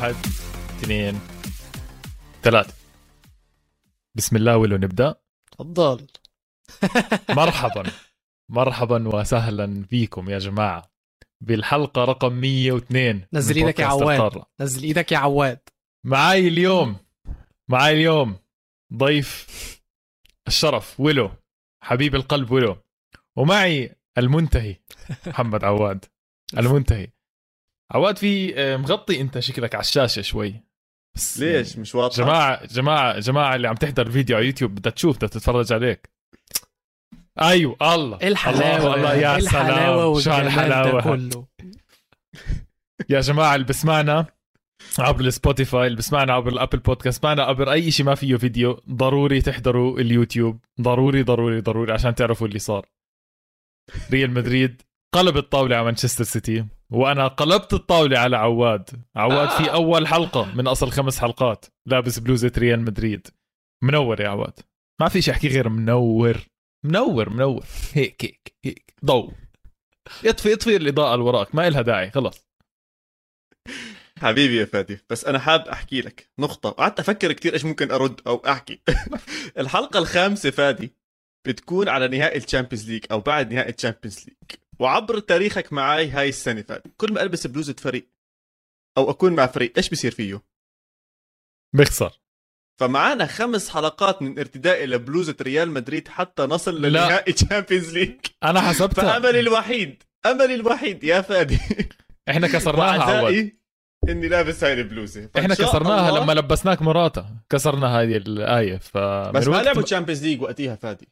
1 2 3. بسم الله ولو نبدأ. تفضل. مرحبا وسهلا فيكم يا جماعة بالحلقة رقم 102. نزل ايدك يا عواد، نزل ايدك يا عواد. معاي اليوم ضيف الشرف ولو، حبيب القلب ولو، ومعي المنتهي محمد عواد. المنتهي عواد، في مغطي انت شكلك على الشاشة شوي بس، ليش مش واضح؟ جماعة اللي عم تحضر الفيديو على يوتيوب بدها تشوف، بدها تتفرج عليك. ايوه الله، الحلاوة، الله يا سلام، شو الحلاوة كله. يا جماعة اللي بسمعنا عبر السبوتيفاي، اللي بسمعنا عبر الابل بودكاست، معنا عبر اي شيء ما فيه فيديو، ضروري تحضروا اليوتيوب، ضروري ضروري ضروري عشان تعرفوا اللي صار. ريال مدريد قلب الطاولة على مانشستر سيتي، وأنا قلبت الطاولة على عواد. في أول حلقة من أصل 5 حلقات لابس بلوزة ريال مدريد. منور يا عواد، ما في شي أحكي غير منور. هيك ضو، اطفي الإضاءة اللي وراك، ما إلها داعي خلاص. حبيبي يا فادي، بس أنا حاب أحكي لك نقطة، قعدت أفكر كتير إيش ممكن أرد أو أحكي. الحلقة 5 فادي بتكون على نهائي الشامبيونز ليج أو بعد نهائي الشامبيونز ليج، وعبر تاريخك معاي هاي السنة فادي، كل ما ألبس بلوزة فريق أو أكون مع فريق إيش بيصير فيه؟ بخسر. فمعانا 5 حلقات من ارتداء لبلوزة ريال مدريد حتى نصل لنهائي تشامبيونز ليج. أنا حسبتها. فأملي الوحيد يا فادي. إحنا كسرناها عواد. إني لابس هاي البلوزة. إحنا كسرناها الله. لما لبسناك مراتا كسرنا هاي الآية. بس ما لعبوا تشامبيونز ليج وقتها فادي.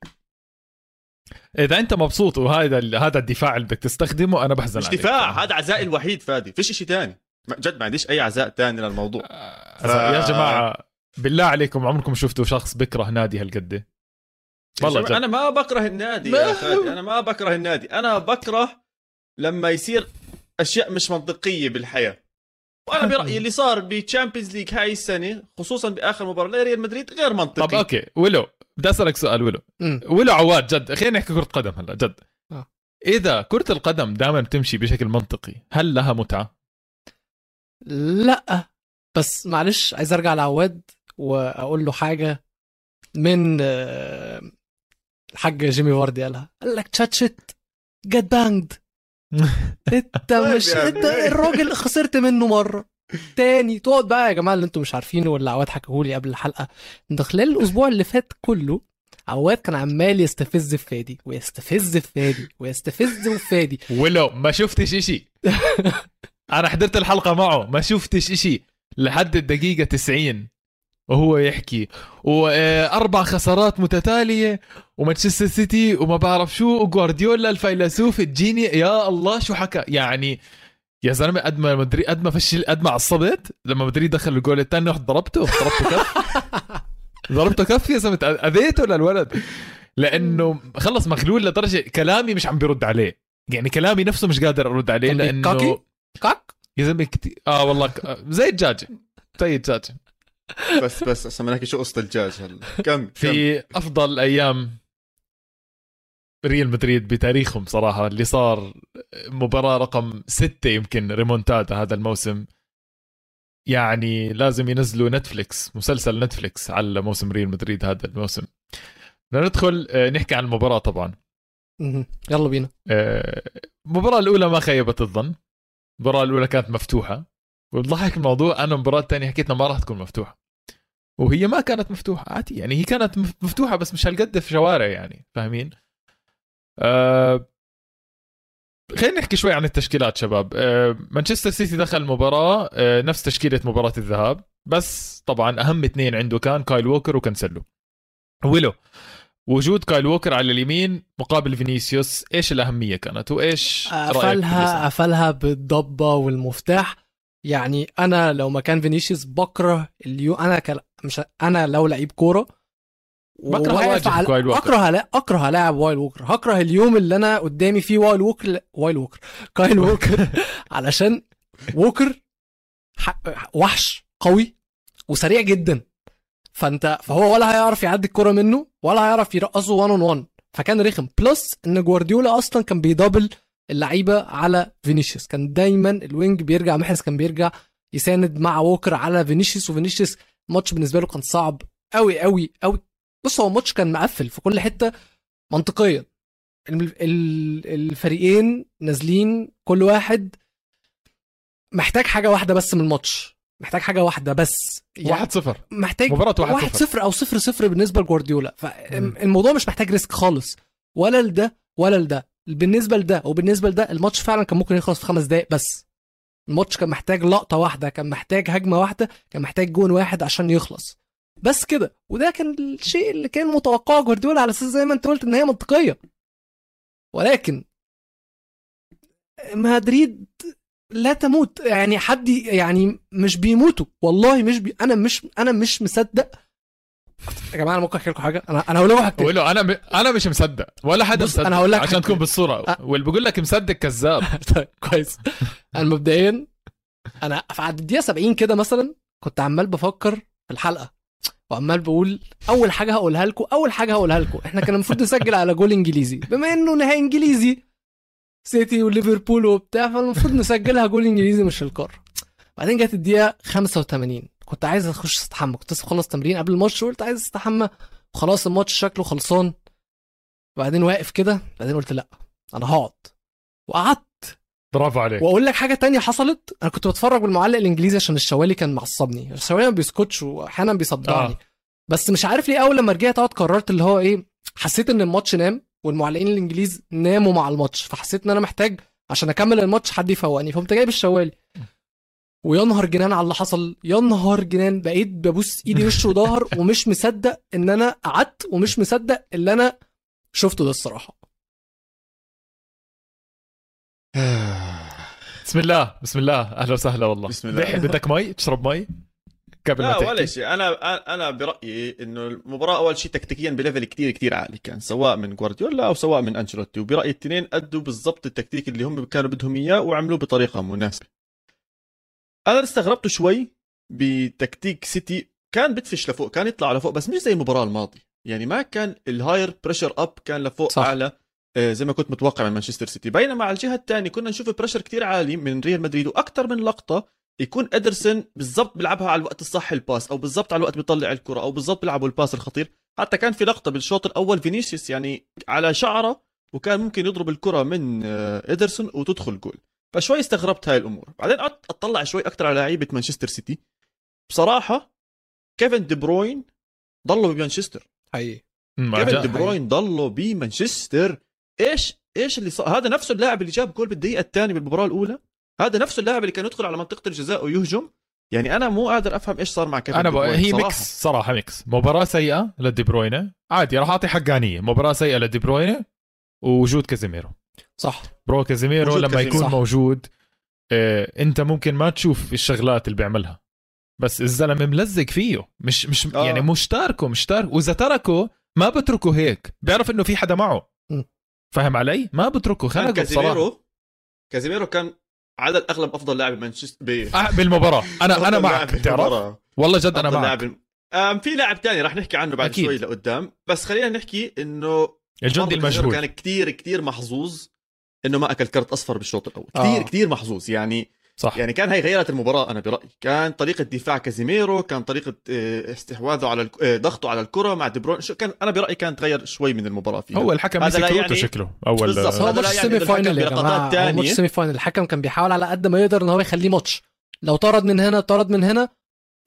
إذا أنت مبسوط وهذا الدفاع اللي بدك تستخدمه، أنا بحزن عليك. مش دفاع، هذا عزاء الوحيد فادي، فيش إشي تاني جد، ما عنديش أي عزاء تاني للموضوع. يا جماعة بالله عليكم، عمركم شفتوا شخص بكره نادي هالقد؟ والله أنا ما بكره النادي يا فادي، أنا بكره لما يصير أشياء مش منطقية بالحياة. وأنا برأيي اللي صار بالتشامبيونز ليج هاي السنة، خصوصاً بآخر مباراة لريال مدريد، غير منطقي. طب أوكي ولو، بدي أسألك سؤال ولو عواد، جد خلينا نحكي كرة قدم هلا جد. إذا كرة القدم دائما بتمشي بشكل منطقي، هل لها متعة؟ لا، بس معلش عايز أرجع لعواد وأقول له حاجة من الحاج جيمي واردي قالها، قال لك تشاتشت جت بانجد. انت الراجل خسرت منه مرة تاني، تقعد بقى يا جماعة اللي انتم مش عارفينه واللي عواد حكاهولي قبل الحلقة، انت خلال الأسبوع اللي فات كله عواد كان عمال يستفز في فادي ولو ما شفتش اشي. انا حضرت الحلقة معه، ما شفتش اشي لحد الدقيقة 90 وهو يحكي، و4 خسارات متتالية ومانشستر سيتي وما بعرف شو، وغوارديولا الفيلسوف الجيني، يا الله شو حكى. يعني يا زلمة قد ما عصبت لما مدريد دخل الجول الثاني، رحت ضربته كف يا زلمة، أذيته للولد، لأنه خلص مخلول لدرجة كلامي مش عم بيرد عليه، يعني كلامي نفسه مش قادر أرد عليه، لأنه كاك يا زلمة والله زي الدجاجة. بس سمعناك شو قصة الجاج هلا. كم في أفضل أيام ريال مدريد بتاريخهم صراحة، اللي صار مباراة رقم 6 يمكن ريمونتادا هذا الموسم، يعني لازم ينزلوا مسلسل نتفليكس على موسم ريال مدريد هذا الموسم. ندخل نحكي عن المباراة طبعا. يلا بينا. المباراة الأولى ما خيبت الظن، المباراة الأولى كانت مفتوحة، وبضحك الموضوع أنا المباراة الثانية حكيتنا ما راح تكون مفتوحة، وهي ما كانت مفتوحة عادي، يعني هي كانت مفتوحة بس مش هالقد في شوارع، يعني فاهمين. خلينا نحكي شوي عن التشكيلات شباب. مانشستر سيتي دخل المباراة نفس تشكيلة مباراة الذهاب، بس طبعا أهم 2 عنده كان كايل ووكر وكانسلو. ولو وجود كايل ووكر على اليمين مقابل فينيسيوس، إيش الأهمية كانت وإيش قفلها بالضبة والمفتاح. يعني انا لو ما كان فينيسيوس بكره اليوم، انا لو لعيب كوره اكره لاعب وايل ووكر، هكره اليوم اللي انا قدامي فيه وايل ووكر كايل ووكر. علشان ووكر وحش قوي وسريع جدا، فهو ولا هيعرف يعدي الكوره منه ولا هيعرف يرقصه 1-on-1، فكان رخم. بلس ان جوارديولا اصلا كان بيدبل اللعيبه على فينيسيوس، كان دايما الوينج بيرجع محرز، كان بيرجع يساند مع ووكر على فينيسيوس، وفينيسيوس الماتش بالنسبه له كان صعب قوي قوي قوي. بص هو الماتش كان مقفل في كل حته منطقيا، الفريقين نازلين كل واحد محتاج حاجه واحده بس من الماتش، محتاج حاجه واحده بس يعني 1-0، محتاج مباراه 1-0 او 0-0 بالنسبه لجوارديولا. فالموضوع مش محتاج ريسك خالص، ولا لده ولا لده، بالنسبه لده وبالنسبه لده. الماتش فعلا كان ممكن يخلص في 5 دقايق بس، الماتش كان محتاج لقطه واحده، كان محتاج هجمه واحده، كان محتاج جون واحد عشان يخلص بس كده. وده كان الشيء اللي كان متوقعه جوارديولا على اساس زي ما انت قلت ان هي منطقيه، ولكن مدريد لا تموت يعني. حد يعني مش بيموتوا والله، مش بي... انا مش مصدق يا جماعه. انا ممكن احكي لكم حاجه، انا هقول لكم حاجه، انا مش مصدق ولا حد مصدق، انا هقول لك عشان تكون بالصوره واللي بيقول لك مصدق كذاب. طيب كويس. انا مبدئيا انا في عدد الدقيقه 70 كده مثلا كنت عمال بفكر في الحلقه وعمال بقول اول حاجه هقولها لكم احنا كان المفروض نسجل على جول انجليزي، بما انه نهائي انجليزي سيتي وليفربول وبتاع، فالمفروض نسجلها جول انجليزي مش القاره. بعدين جت الدقيقه 85 كنت عايز اخش استحمى، كنت لسه خلص تمرين قبل الماتش وقلت عايز استحمى وخلاص الماتش شكله خلصان. بعدين واقف كده، بعدين قلت لا انا هقعد، وقعدت. برافو عليك. واقول لك حاجه تانية حصلت، انا كنت بتفرج بالمعلق الانجليزي عشان الشوالي كان معصبني، الشوالي ما بيسكتش واحيانا بيصدعني. بس مش عارف ليه اول لما رجعت اقعد قررت اللي هو ايه، حسيت ان الماتش نام والمعلقين الانجليز ناموا مع الماتش، فحسيت ان انا محتاج عشان اكمل الماتش حد يفوقني، فقمت جايب الشوالي. وينهر جنان على اللي حصل، ينهر جنان. بقيت ببوس ايدي وش وظهر ومش مصدق ان انا قعدت، ومش مصدق اللي انا شفته ده الصراحه. بسم الله بسم الله، اهلا وسهلا والله. بدك مي؟ تشرب مي قبل ما تحكي؟ لا ولا شيء. انا برايي انه المباراه اول شيء تكتيكيا بليفل كتير كتير عالي كان، سواء من جوارديولا او سواء من انشيلوتي، وبرايي الاثنين ادوا بالضبط التكتيك اللي هم كانوا بدهم اياه وعملوه بطريقه مناسبه. انا استغربت شوي بتكتيك سيتي، كان بدفش لفوق، كان يطلع لفوق، بس مش زي المباراه الماضيه يعني، ما كان الهاير بريشر اب كان لفوق صح. اعلى زي ما كنت متوقع من مانشستر سيتي. بينما على الجهه الثانيه كنا نشوف بريشر كتير عالي من ريال مدريد، واكثر من لقطه يكون ادرسن بالضبط بيلعبها على الوقت الصح الباس، او بالضبط على الوقت بيطلع الكره، او بالضبط بيلعبوا الباس الخطير. حتى كان في لقطه بالشوط الاول فينيسيوس يعني على شعره وكان ممكن يضرب الكره من ادرسن وتدخل جول، فشوي استغربت هاي الامور. بعدين اطلع شوي اكثر على لعيبه مانشستر سيتي، بصراحه كيفن دي بروين ضلوا بمانشستر حقيقي، كيفن دي بروين ضلوا بمانشستر. ايش اللي صار؟ هذا نفسه اللاعب اللي جاب جول بالدقيقه الثانيه بالمباراه الاولى، هذا نفسه اللاعب اللي كان يدخل على منطقه الجزاء ويهجم. يعني انا مو قادر افهم ايش صار مع كيفن دي بروين. هي صراحه ميكس مباراه سيئه لدي بروين، عادي راح اعطي حقانيه، مباراه سيئه لدي بروين ووجود كازيميرو صح. برو كازيميرو لما يكون صح. موجود انت ممكن ما تشوف الشغلات اللي بيعملها، بس الزلمه ملزق فيه، مش يعني مشتاركه، واذا تركه ما بتركه هيك، بيعرف انه في حدا معه، فهم علي؟ ما بتركه، خلقه بصراحه. كازيميرو كان على الاغلب افضل لاعب مانشستر بالمباراه. انا معك، بتعرف والله جد انا معك. في لاعب تاني راح نحكي عنه بعد أكيد. شوي لقدام، بس خلينا نحكي انه الجندي المجهول كان كتير كتير محظوظ انه ما اكل كرت اصفر بالشوط الاول. كتير محظوظ يعني صح. يعني كان هي غيرت المباراه انا برايي. كان طريقه دفاع كازيميرو، كان طريقه استحواذه على ضغطه على الكره مع دي بروين، كان انا برايي كان تغير شوي من المباراه فيها. هو الحكم مسك روته يعني شكله اول ماتش سيمي فاينل يا جماعه، ماتش سيمي فاينل الحكم كان بيحاول على قد ما يقدر ان هو يخليه ماتش، لو طرد من هنا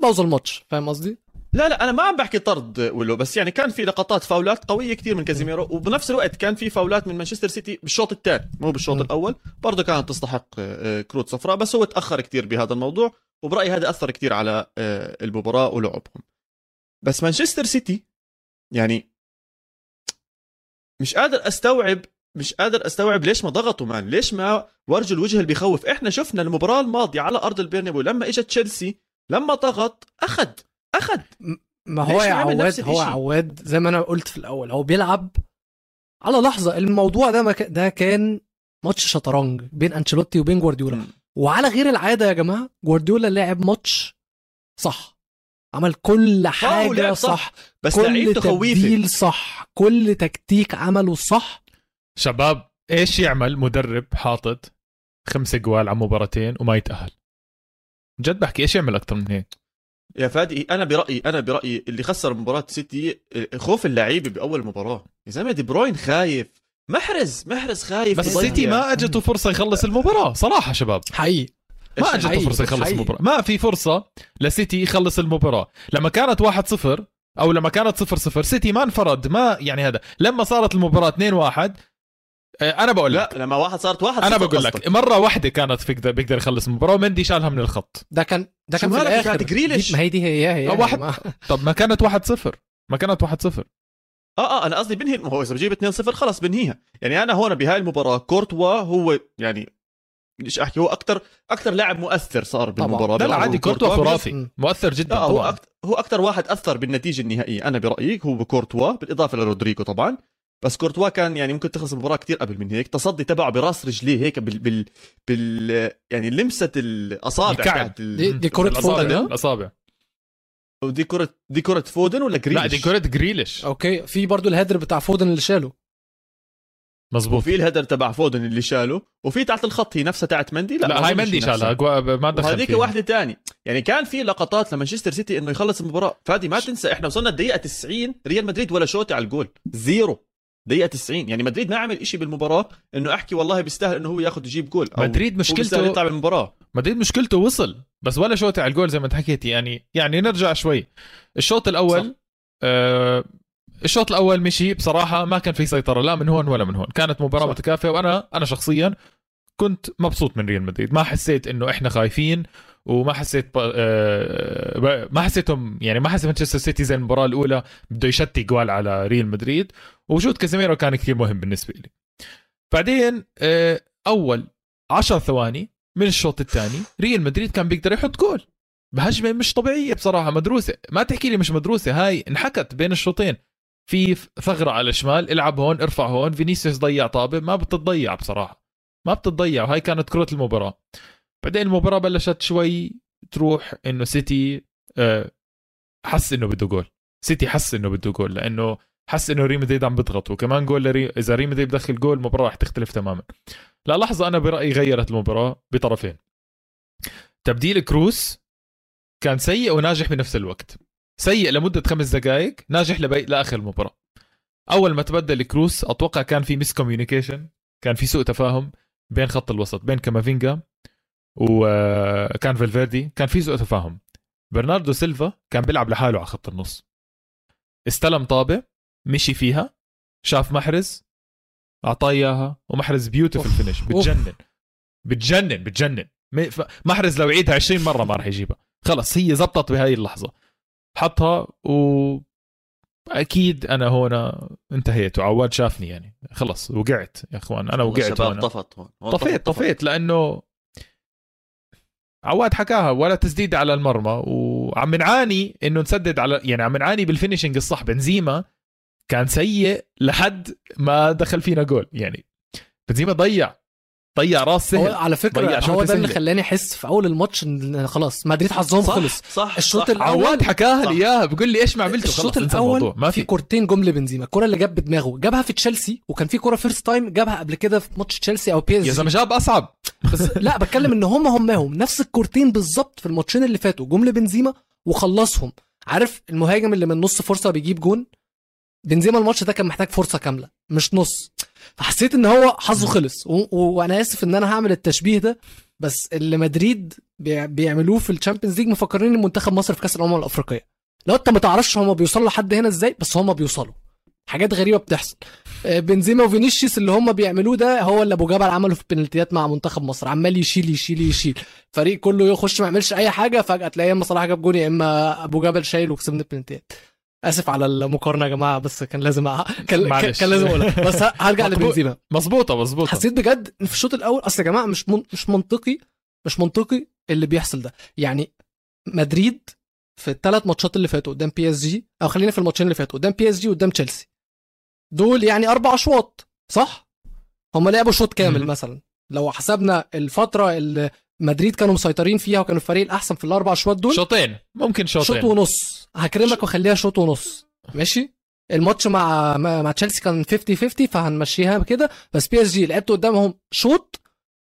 بوظ الماتش، فاهم قصدي؟ لا انا ما عم بحكي طرد ولو، بس يعني كان في لقطات فاولات قويه كتير من كازيميرو، وبنفس الوقت كان في فاولات من مانشستر سيتي بالشوط الثاني مو بالشوط الاول، برضه كانت تستحق كروت صفراء، بس هو تاخر كتير بهذا الموضوع، وبرايي هذا اثر كتير على المباراه ولعبهم. بس مانشستر سيتي يعني مش قادر استوعب ليش ما ضغطوا، مان ليش ما ورجوا الوجه اللي بيخوف. احنا شفنا المباراه الماضيه على ارض البرنابيو لما اجت تشيلسي، لما ضغط اخذ ما هو يا عواد، هو عواد زي ما انا قلت في الاول، هو بيلعب على لحظه. الموضوع ده ده كان ماتش شطرنج بين انشيلوتي وبين جوارديولا، وعلى غير العاده يا جماعه جوارديولا لعب ماتش صح، عمل كل حاجه صح، بس لعيبته خويفه صح، كل تكتيك عمله صح. شباب ايش يعمل مدرب حاطط 5 جوال على مباراتين وما يتاهل؟ جد بحكي ايش يعمل اكثر من هيك يا فادي. انا برايي اللي خسر مباراه سيتي خوف اللعيبه باول مباراه. يا زلمه دي بروين خايف، محرز خايف، بس سيتي ما اجته فرصه يخلص المباراه صراحه شباب حقيقي. ما اجته فرصه يخلص المباراه، ما في فرصه لسيتي يخلص المباراه. لما كانت 1-0 او لما كانت 0-0 سيتي ما انفرد، ما يعني هذا. لما صارت المباراه 2-1 انا بقول لك، لا لما واحد صارت 1 انا بقول لك مره واحده كانت فيك بيقدر يخلص المباراه ومندي شالها من الخط. ده كان في الاخر جريليش، ما هي دي هي واحد. طب ما كانت 1-0، ما كانت 1-0. انا قصدي بنهي، هو اذا بجيب 2-0 خلص بنهيها. يعني انا هون بهاي المباراه كورتوا هو يعني ليش احكي، هو اكثر لاعب مؤثر صار بالمباراه. لا عادي، كورتوا خرافي مؤثر جدا. هو اكثر واحد اثر بالنتيجه النهائيه انا برايي هو كورتوا، بالاضافه لرودريجو طبعا. بس كورتوا كان يعني ممكن تخلص المباراه كتير قبل من هيك. تصدي تبعه براس رجليه هيك بال يعني لمسه الاصابع تاعت دي كره فودن. الاصابع دي كره فودن ولا جريليش؟ لا دي كره جريليش. اوكي، في برضو الهدر بتاع فودن اللي شاله، مظبوط، وفي الهدر تبع فودن اللي شاله، وفي تحت الخط هي نفسها تاعت مندي. لا هاي مندي شالها، ما دخل فيها. هذيك واحدة تاني. يعني كان في لقطات لمانشستر سيتي انه يخلص المباراة. فادي ما تنسى احنا وصلنا الدقيقة 90 ريال مدريد ولا شوطة على الجول، زيرو. دقيقة 90 يعني مدريد ما عمل إشي بالمباراة انه احكي والله بيستاهل انه هو ياخد يجيب جول. مدريد مشكلته يطلع بالمباراة، مدريد مشكلته وصل بس ولا شوطة على الجول زي ما انت حكيت. يعني نرجع شوي. الشوط الأول مشي بصراحة، ما كان في سيطرة لا من هون ولا من هون، كانت مباراة متكافئة. وأنا شخصيا كنت مبسوط من ريال مدريد، ما حسيت إنه إحنا خايفين، وما حسيت ما حسيتهم يعني ما حسيت مانشستر سيتي زي المباراة الأولى بده يشتي جوال على ريال مدريد. وجود كازيميرو كان كثير مهم بالنسبة لي. بعدين أول 10 ثواني من الشوط الثاني ريال مدريد كان بيقدر يحط جول بهجمة مش طبيعية بصراحة، مدروسة. ما تحكي لي مش مدروسة، هاي انحكت بين الشوطين. في ثغرة على الشمال، العب هون ارفع هون، فينيسيوس ضيع طابة ما بتتضيع بصراحة، ما بتتضيع. وهي كانت كرة المباراة. بعدين المباراة بلشت شوي تروح انه سيتي حس انه بده جول، سيتي حس انه بده جول، لانه حس انه ريال مدريد عم بيضغط. وكمان جول اذا ريال مدريد بدخل جول المباراة رح تختلف تماما. لا لحظة انا برأيي غيرت المباراة بطرفين. تبديل كروس كان سيء وناجح بنفس الوقت، سيء لمدة 5 دقائق، ناجح لآخر المباراة. أول ما تبدل كروس أتوقع كان في ميس كوميونيكيشن، كان في سوء تفاهم بين خط الوسط، بين كامافينجا وكان فالفيردي، كان في سوء تفاهم. برناردو سيلفا كان بيلعب لحاله على خط النص، استلم طابة مشي فيها، شاف محرز أعطاه إياها، ومحرز بيوتيفل فينيش، بتجنن. محرز لو عيدها 20 مرة ما رح يجيبها، خلص هي زبطت بهاي اللحظة، حطها. وأكيد أنا هنا انتهيت وعواد شافني، يعني خلص وقعت يا أخوان، أنا وقعت هنا، طفيت لأنه عواد حكاها ولا تسديد على المرمى. وعم نعاني إنه نسدد على، يعني عم نعاني بالفينيشنج الصح. بنزيما كان سيء لحد ما دخل فينا جول، يعني بنزيما ضيع راس سهل. على فكرة هو ده اللي خلاني حس في أول الماتش إن خلاص مدريد حظهم خلص. صح الشوط الأول عواد حكاها لي إياها، بيقول لي إيش ما عملته. الشوط الأول ما في كورتين جملة بنزيما، الكرة اللي جاب بدماغه جابها في تشيلسي، وكان في كرة فيرست تايم جابها قبل كده في ماتش تشيلسي أو بيز. يا زلمة جاب أصعب بس لا بتكلم إن هم نفس الكورتين بالظبط في الماتشين اللي فاتوا جملة بنزيما وخلصهم. عارف المهاجم اللي من نص فرصة بيجيب جون، بنزيما الماتش ده كان محتاج فرصة كاملة مش نص. فحسيت ان هو حظه خلص. وانا اسف ان انا هعمل التشبيه ده، بس اللي مدريد بيعملوه في الشامبيونز ليج مفكرين منتخب مصر في كاس الامم الافريقيه. لو انت ما تعرفش هم بيوصلوا لحد هنا ازاي، بس هم بيوصلوا. حاجات غريبه بتحصل. بنزيما وفينيسيوس اللي هم بيعملوه ده هو اللي ابو جبل عمله في البنالتيات مع منتخب مصر، عمال يشيل فريق كله يخش ما يعملش اي حاجه، فجاه تلاقي اما صلاح جاب جون يا اما ابو جبل شايل وكسبنا البنالتيات. اسف على المقارنه يا جماعه، بس كان لازم اقولها. بس هرجع لبنزيما. مظبوطه. حسيت بجد في الشوط الاول، اصل يا جماعه مش منطقي اللي بيحصل ده. يعني مدريد في الثلاث ماتشات اللي فاتوا قدام بي اس جي، او خلينا في الماتشين اللي فاتوا قدام بي اس جي وقدام تشيلسي، دول يعني 4 اشواط صح، هم لعبوا شوط كامل مثلا. لو حسبنا الفتره اللي مدريد كانوا مسيطرين فيها وكانوا الفريق الأحسن في ال4 اشواط دول، شوطين، شوط ونص، هكرمك وخليها شوط ونص ماشي. الماتش مع تشيلسي كان 50-50 فهنمشيها كده. بس بي اس جي لعبت قدامهم شوط،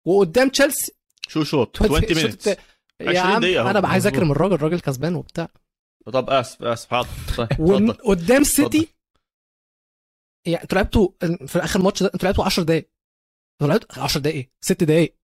وقدام تشيلسي شوط 20 minutes يا عم انا بقى عايز اكرم الراجل، الراجل كسبان وبتاع. طب اسف حاضر طيب. قدام سيتي يعني انتوا لعبتوا في اخر ماتش ده، انتوا لعبتوا 10 دقايق، انتوا لعبتوا 10 دقايق 6 دقايق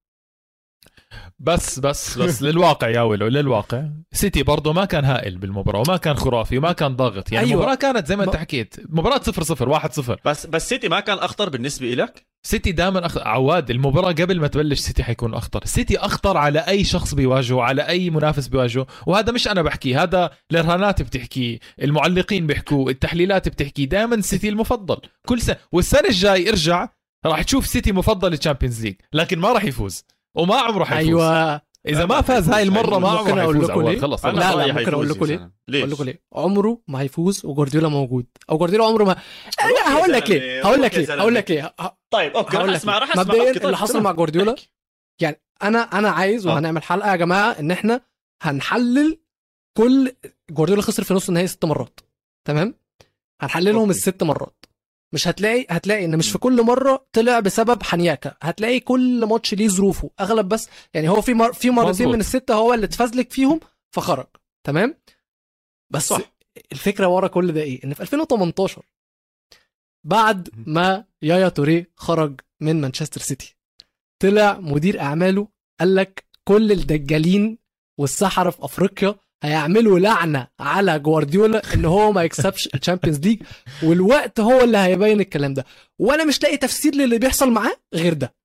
بس للواقع يا ولو، للواقع سيتي برضه ما كان هائل بالمباراه وما كان خرافي وما كان ضاغط يعني. أيوة. المباراه كانت زي ما انت حكيت، مباراه 0-0 1-0. بس سيتي ما كان اخطر بالنسبه لك؟ سيتي دائما عواد المباراه قبل ما تبلش سيتي حيكون اخطر. سيتي اخطر على اي شخص بيواجهه، على اي منافس بيواجهه، وهذا مش انا بحكي، هذا الرهانات بتحكي، المعلقين بيحكوا، التحليلات بتحكي، دائما سيتي المفضل كل سنه، والسنه الجاي ارجع راح تشوف سيتي مفضل للتشامبيونز ليج، لكن ما راح يفوز وما عمره حيفوز. أيوة. اذا ما فاز هاي المره ما عمره حيفوز. اول خلص لا ممكن اقول لكم ليه، اقول لكم ليه عمره ما هيفوز وجوارديولا موجود، او جوارديولا عمره ما لا هقول لك ليه. طيب اوكي راح اسمع مبدئيا اللي حصل مع جوارديولا يعني انا عايز، وهنعمل حلقه يا جماعه ان احنا هنحلل كل جوارديولا خسر في نص النهائي 6 مرات، تمام؟ هنحللهم ال6 مرات. مش هتلاقي ان مش في كل مره طلع بسبب حنياكه، هتلاقي كل ماتش ليه ظروفه اغلب، بس يعني هو في مرتين من ال6 هو اللي اتفزلك فيهم فخرج، تمام؟ بس صح. الفكره ورا كل ده ايه؟ ان في 2018 بعد ما يايا توريه خرج من مانشستر سيتي، طلع مدير اعماله قال لك كل الدجالين والسحره في افريقيا هيعملوا لعنه على جوارديولا ان هو ما يكسبش الشامبيونز ليج، والوقت هو اللي هيبين الكلام ده. وانا مش لاقي تفسير للي بيحصل معاه غير ده،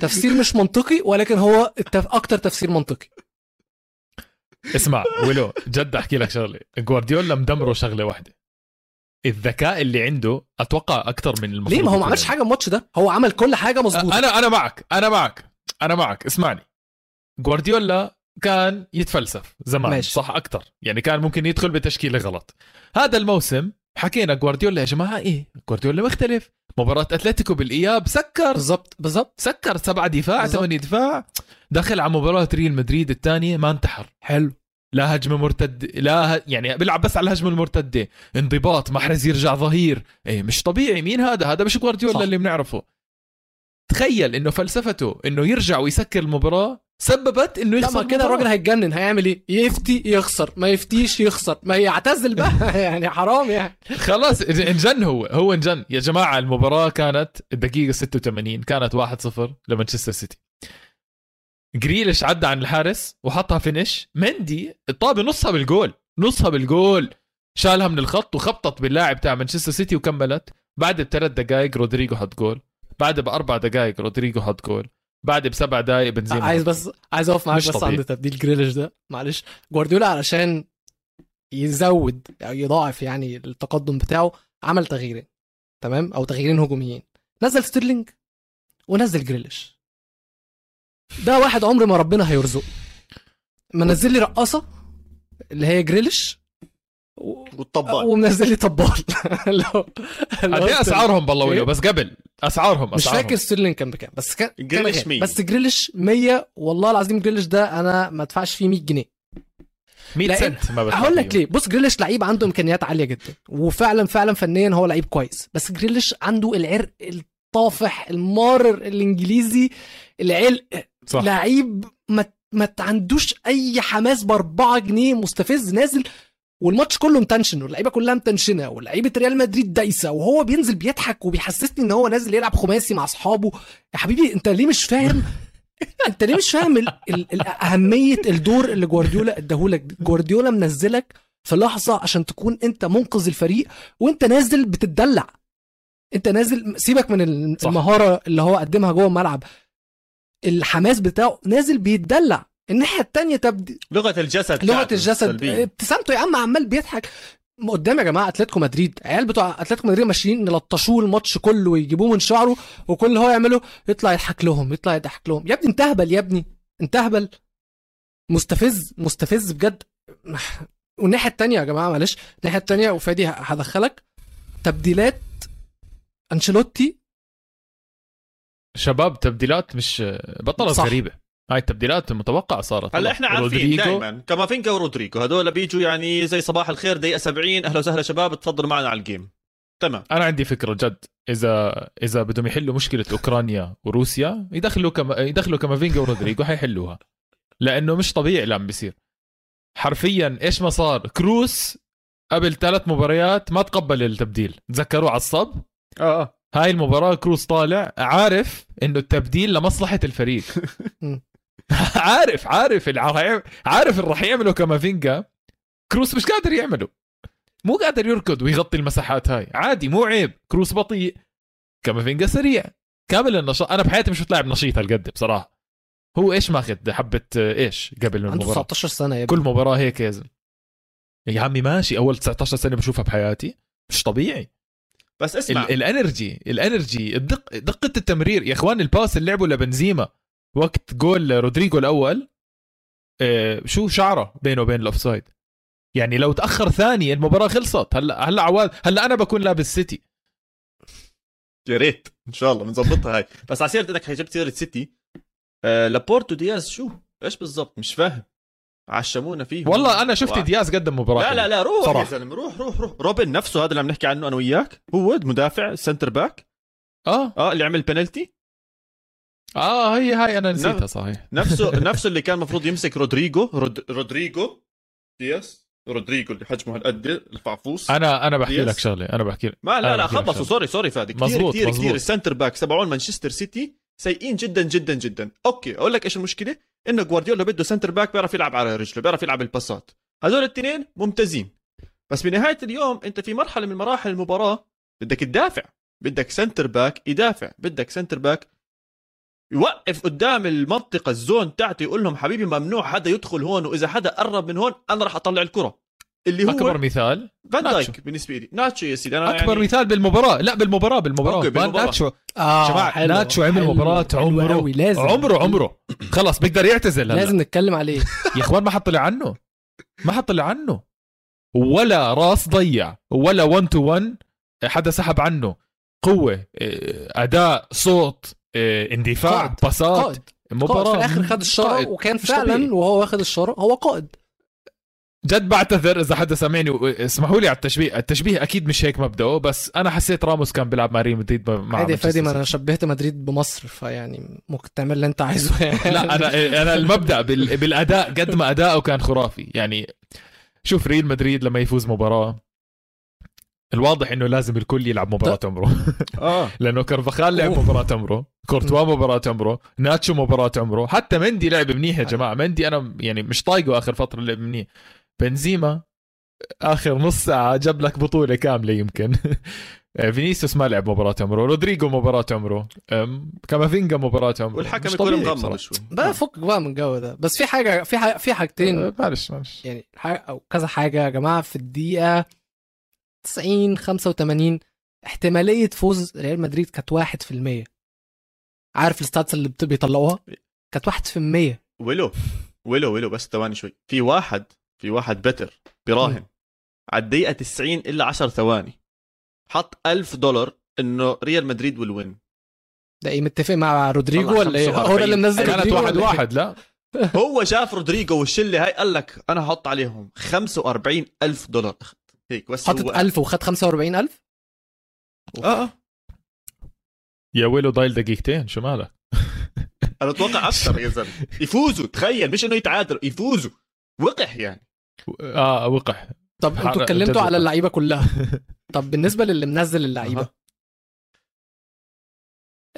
تفسير مش منطقي، ولكن هو اكتر تفسير منطقي. اسمع ولو جد احكي لك شغله، جوارديولا مدمره شغله واحده، الذكاء اللي عنده اتوقع اكتر من المفروض. ليه؟ ما هو ما عملش حاجه الماتش ده، هو عمل كل حاجه مظبوطه. انا معك اسمعني، جوارديولا كان يتفلسف زمان ماشي. صح أكتر يعني، كان ممكن يدخل بتشكيلة غلط. هذا الموسم حكينا جوارديولا يا جماعة إيه، جوارديولا مختلف. مباراة أتلتيكو بالإياب سكر بالضبط سكر 7 دفاع بالزبط. 8 دفاع. دخل على مباراة ريال مدريد الثانية ما انتحر، حلو، لا هجمة مرتدة، لا يعني بيلعب بس على الهجمة المرتدة، انضباط، محرز يرجع ظهير، إيه مش طبيعي، مين هذا مش جوارديولا اللي بنعرفه. تخيل إنه فلسفته إنه يرجع ويسكر المباراة سببت انه يخسر كده. الراجل هيتجنن، هيعمل ايه؟ يفتي يخسر، ما يفتيش يخسر، ما يعتزل بقى يعني حرام يعني خلاص انجن، هو انجن يا جماعه. المباراه كانت الدقيقه 86، كانت 1-0 لمانشستر سيتي. جريليش عدى عن الحارس وحطها فينش، مندي الطابه نصها بالجول شالها من الخط وخبطت باللاعب تاع مانشستر سيتي وكملت. بعد ب3 دقائق رودريجو حط جول، بعد ب4 دقائق رودريجو حط جول، بعد ب7 دقايق بنزيما. عايز اقف معاك بس عند تبديل جريليش ده، معلش جوارديولا علشان يزود او يضاعف يعني التقدم بتاعه عمل تغييرين، تمام؟ او تغييرين هجوميين، نزل ستيرلينج ونزل جريليش. ده واحد عمر ما ربنا هيرزقه، ما نزل لي رقاصه اللي هي جريليش والطبال، ومنزل لي طبال هدي اسعارهم بالله ولو. بس قبل اسعارهم مش فاكر ستيرلينج كان بكام، بس كان جريليش 100، بس جريليش 100 والله العظيم. جريليش ده انا ما ادفعش فيه 100 جنيه، 100 سنت ما بدفعش. هقول لك ليه، بص جريليش لعيب عنده امكانيات عاليه جدا، وفعلا فعلا فنيا هو لعيب كويس، بس جريليش عنده العرق الطافح المارر الانجليزي، العلق، لعيب ما عندوش اي حماس. ب4 جنيه مستفز نازل، والماتش كله متنشن، واللعيبه كلها متنشنه، ولاعيبه ريال مدريد دايسه، وهو بينزل بيضحك وبيحسسني ان هو نازل يلعب خماسي مع اصحابه. يا حبيبي انت ليه مش فاهم اهميه الدور اللي جوارديولا اداهولك. جوارديولا منزلك في لحظه عشان تكون انت منقذ الفريق، وانت نازل بتتدلع، انت نازل سيبك من المهاره اللي هو قدمها جوه الملعب، الحماس بتاعه نازل بيتدلع. الناحيه الثانيه تبدي لغه الجسد ابتسامته، يا عم عمال بيضحك قدام يا جماعه اتلتيكو مدريد، عيال بتوع اتلتيكو مدريد ماشيين يلطشوه الماتش كله ويجيبوه من شعره، وكل اللي هو يعمله يطلع يضحك لهم. يا ابني انتهبل، مستفز بجد. والناحيه الثانيه يا جماعه معلش، الناحيه الثانيه وفادي هدخلك، تبديلات انشيلوتي شباب، تبديلات مش بطلت غريبه، هاي التبديلات المتوقعه صارت. هلا احنا عارفين دائما كامافينجا ورودريجو هذول بيجوا يعني زي صباح الخير دقيقه 70، اهلا وسهلا شباب تفضلوا معنا على الجيم، تمام. انا عندي فكره جد، اذا بدهم يحلوا مشكله اوكرانيا وروسيا يدخلوا كامافينجا ورودريجو حيحلوها. لأنه مش طبيعي اللي عم بيصير. حرفيا إيش ما صار، كروس قبل 3 مباريات ما تقبل التبديل، تذكروا عصب؟ هاي المباراة كروس طالع عارف إنه التبديل لمصلحة الفريق. عارف الرح يعمله كامافينجا، كروس مش قادر يعمله، مو قادر يركض ويغطي المساحات هاي. عادي، مو عيب، كروس بطيء، كامافينجا سريع، كامل النشاط. أنا بحياتي مش بتلاعب نشيط هالقد بصراحة. هو إيش ماخد حبة إيش قبل المباراة؟ عنده 19 سنة يا كل مباراة هيك يا زلمة يا عمي، ماشي. أول 19 سنة بشوفها بحياتي، مش طبيعي. بس اسمع، الانرجي دقة التمرير يا اخوان. الباس اللي لعبه لبنزيما وقت جول رودريجو الاول، شو شعره بينه وبين الاوفسايد؟ يعني لو تاخر ثانية المباراة خلصت. هلا عواد، هلا انا بكون لابس سيتي. يا ريت ان شاء الله بنظبطها هاي. بس على سيرة انك جبت سيرة سيتي، لابورتو دياز شو ايش بالضبط؟ مش فاهم، عشمونا فيه والله. انا شفت دياز قدم مباراه. لا روح يا زلمه، روح. روبن نفسه، هذا اللي عم نحكي عنه انا وياك، هو مدافع سنتر باك اللي عمل بنالتي. هاي انا نسيتها. صحيح، نفسه اللي كان مفروض يمسك رودريجو دياز، رودريجو اللي حجمه هالقد الفعفوص. انا بحكي لك شغله، انا بحكي لك ما لا خلصوا. سوري فادي، كثير السنتر باك تبعون مانشستر سيتي سيئين جدا جدا جدا. اوكي، اقول لك ايش المشكله، انه جوارديولا بده سنتر باك بيعرف يلعب على رجله، بيعرف يلعب الباسات. هذول الاثنين ممتازين، بس بنهايه اليوم انت في مرحله من مراحل المباراه بدك تدافع، بدك سنتر باك يدافع، بدك سنتر باك يوقف قدام المنطقه الزون تاعته، يقول لهم حبيبي ممنوع حدا يدخل هون، واذا حدا قرب من هون انا راح اطلع الكره. اللي هو اكبر مثال فان دايك بالنسبه لي، ناتشو يا سيدي انا اكبر يعني مثال بالمباراه. لا بالمباراه فان ناتشو جماعه، ناتشو عمل مباراه عمره خلاص بيقدر يعتزل. لازم نتكلم عليه يا اخوان. ما حط لي عنه ولا راس ضيع، ولا 1-to-1 حدا سحب عنه. قوه، اداء، صوت، اندفاع، باصات، مباراه في الاخر خد الشرق، وكان فعلا وهو واخد الشرق هو قائد. جد بعتذر إذا حدا سمعني، واسمحوا لي على التشبيه أكيد مش هيك مبدأه، بس أنا حسيت راموس كان بيلعب مع ريال مدريد. عادي فادي، ما أنا شبهت مدريد بمصر، فيعني ممكن تعمل اللي أنت عايزه يعني. لا أنا المبدأ بالأداء، قد ما أداؤه كان خرافي. يعني شوف ريال مدريد لما يفوز مباراة الواضح إنه لازم الكل يلعب مباراة عمره. لأنه كارفاخال لعب مباراة عمره، كورتوا مباراة عمره، ناتشو مباراة عمره، حتى مندي لعب منيح يا جماعة. مندي أنا يعني مش طايقه آخر فترة لعب منيح. بنزيما آخر نص ساعة جاب لك بطولة كاملة يمكن. فينيسيوس ما لعب مباراة عمره، رودريجو مباراة عمره، كامافينجا مباراة عمره، والحكم يكون مغمض شوي. بفك بقى من جو ده. بس في حاجتين، معلش يعني أو كذا حاجة يا جماعة. في الدقيقة 90 85 احتمالية فوز ريال مدريد كانت 1%. عارف الستاتس اللي بيطلعوها كانت 1%. ولو بس ثواني شوي. في واحد بتر براهن على الدقيقة 90 إلا 10 ثواني حط $1000 إنه ريال مدريد والوين. ده إيه، متفق مع رودريجو ولا إيه؟ هو اللي منزل كانت 1-1. لا هو شاف رودريجو والشلة هاي قال لك أنا هحط عليهم $45,000 هيك. بس حطت 1000 وخد 45,000. يا ويلو ضايل دقيقتين، شو مالك؟ أنا أتوقع أكثر يا زلمة. يفوزوا، تخيل، مش إنه يتعادلوا، يفوزوا. وقح يعني وقح. طب انتوا اتكلمتوا على اللعيبه كلها. طب بالنسبه للي منزل اللعيبه،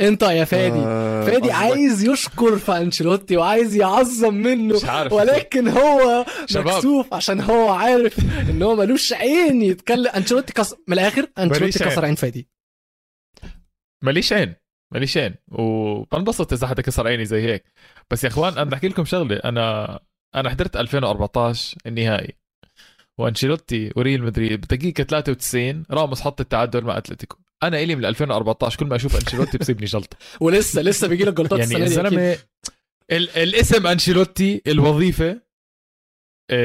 انت يا فادي عايز يشكر في أنشيلوتي وعايز يعظم منه، ولكن هو مكسوف عشان هو عارف ان هو ملوش عين يتكلم. أنشيلوتي من الاخر أنشيلوتي كسر عين فادي. ماليش عين وبنبسط اذا حدا كسر عيني زي هيك. بس يا اخوان انا بحكي لكم شغله، انا حضرت 2014 النهائي، وانشيلوتي وريال مدريد بدقيقه 93 راموس حط التعادل مع اتلتيكو. انا إلي من 2014 كل ما اشوف انشيلوتي بصيبني جلطه. ولسه بيجي لك جلطات يعني السنه دي. يعني الاسم انشيلوتي، الوظيفه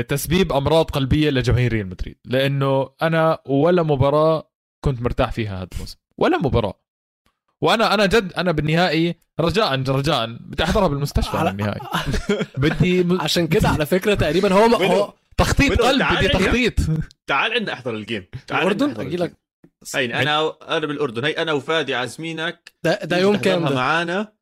تسبيب امراض قلبيه لجماهير ريال مدريد، لانه انا ولا مباراه كنت مرتاح فيها هذا الموسم، ولا مباراه. وانا جد انا بالنهائي رجاء بدي احضرها بالمستشفى بالنهائي. بدي عشان كده على فكرة تقريبا هو تخطيط قلب، بدي تخطيط. تعال عندنا احضر الجيم. الاردن اجي لك. انا بالاردن. هي انا وفادي عازمينك. ده يوم كام معانا؟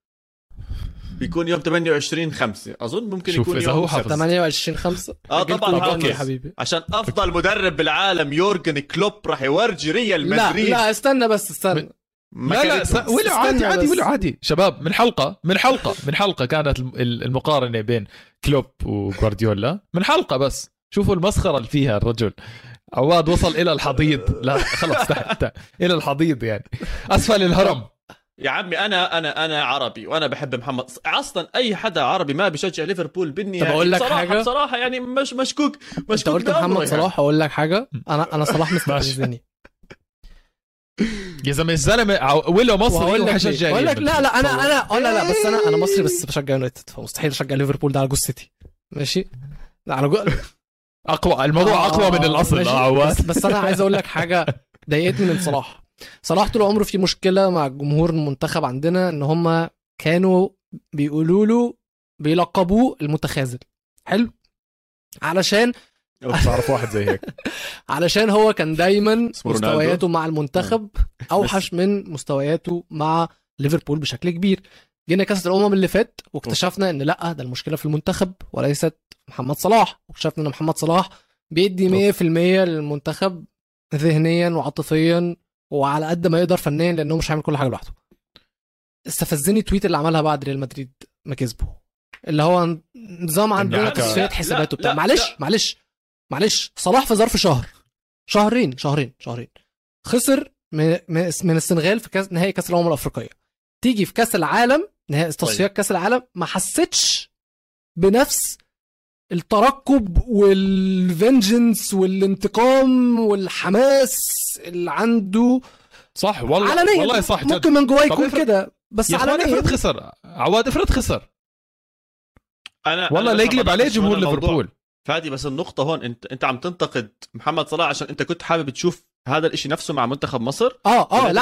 بيكون يوم 28/5 اظن، ممكن يكون يوم 28/5. طبعا اوكي حبيبي، عشان افضل مدرب بالعالم يورجن كلوب راح يورجي ريال مدريد. لا استنى بس استنى، لا ولا عادي عادي ولا عادي شباب. من حلقة كانت المقارنة بين كلوب وغوارديولا، من حلقة بس. شوفوا المسخرة اللي فيها الرجل. عواد وصل إلى الحضيض، لا خلص تحت إلى الحضيض يعني أسفل الهرم. يا عمي أنا عربي وأنا بحب محمد. أصلا أي حدا عربي ما بيشجع ليفربول بالنهاية. طب أقول لك حاجة بصراحة يعني، مش مشكوك. قلت محمد يعني. صلاح، أقول لك حاجة، أنا صلاح مستفزني يا زلمه. الزلمه ولو مصري وحشجع، بقول لك لا انا بس انا مصري بس بشجع يونايتد، فمستحيل اشجع ليفربول. ده على جثتي ماشي، ده على اقوى الموضوع اقوى من الاصل. بس انا عايز اقول لك حاجه ضايقتني من صلاح طول عمره في مشكله مع الجمهور المنتخب عندنا، ان هم كانوا بيقولوا له بيلقبوه المتخاذل. حلو، علشان تعرف واحد زي هيك علشان هو كان دايما مستوياته مع المنتخب اوحش من مستوياته مع ليفربول بشكل كبير. جينا كاس الامم اللي فات واكتشفنا ان لا، ده المشكله في المنتخب وليست محمد صلاح. واكتشفنا ان محمد صلاح بيدي 100% للمنتخب ذهنيا وعاطفيا وعلى قد ما يقدر فنيا، لانه مش هيعمل كل حاجه لوحده. استفزني التويت اللي عملها بعد ريال مدريد ما كسبوا، اللي هو نظام عندنا تصفيات حساباته بتاع. معلش صلاح في ظرف شهرين خسر من السنغال في نهائي كاس الامم الافريقيه، تيجي في كاس العالم نهائي تصفيات كاس العالم ما حسيتش بنفس الترقب والفنجنس والانتقام والحماس اللي عنده. صح والله صح، ممكن من جواه يكون كده بس على نيه. خسر عواد، افرض خسر والله لا يقلب عليه جمهور ليفربول فادي. بس النقطة هون، انت عم تنتقد محمد صلاح عشان انت كنت حابب تشوف هذا الاشي نفسه مع منتخب مصر. لا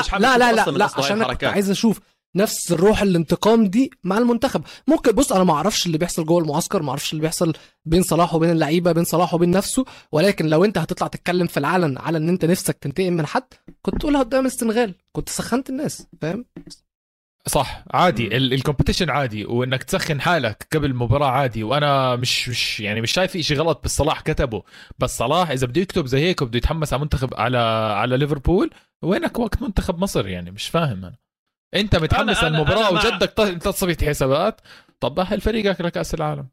عشان انا كنت عايز اشوف نفس الروح الانتقام دي مع المنتخب. ممكن بص، انا ما اعرفش اللي بيحصل جوه المعسكر، ما اعرفش اللي بيحصل بين صلاح وبين اللعيبة، بين صلاح وبين نفسه. ولكن لو انت هتطلع تتكلم في العلن على ان انت نفسك تنتقم من حد، كنت تقولها قدام السنغال، كنت سخنت الناس. فاهم؟ صح، عادي الكومبيتيشن عادي، وانك تسخن حالك قبل المباراه عادي. وانا مش يعني مش شايف شيء غلط بالصلاح كتبه. بس صلاح اذا بده يكتب زي هيك وبده يتحمس على منتخب على ليفربول، وينك وقت منتخب مصر؟ يعني مش فاهم انا. انت متحمس للمباراه وجدك تصفيت حسابات، طب اهل فريقك لكاس العالم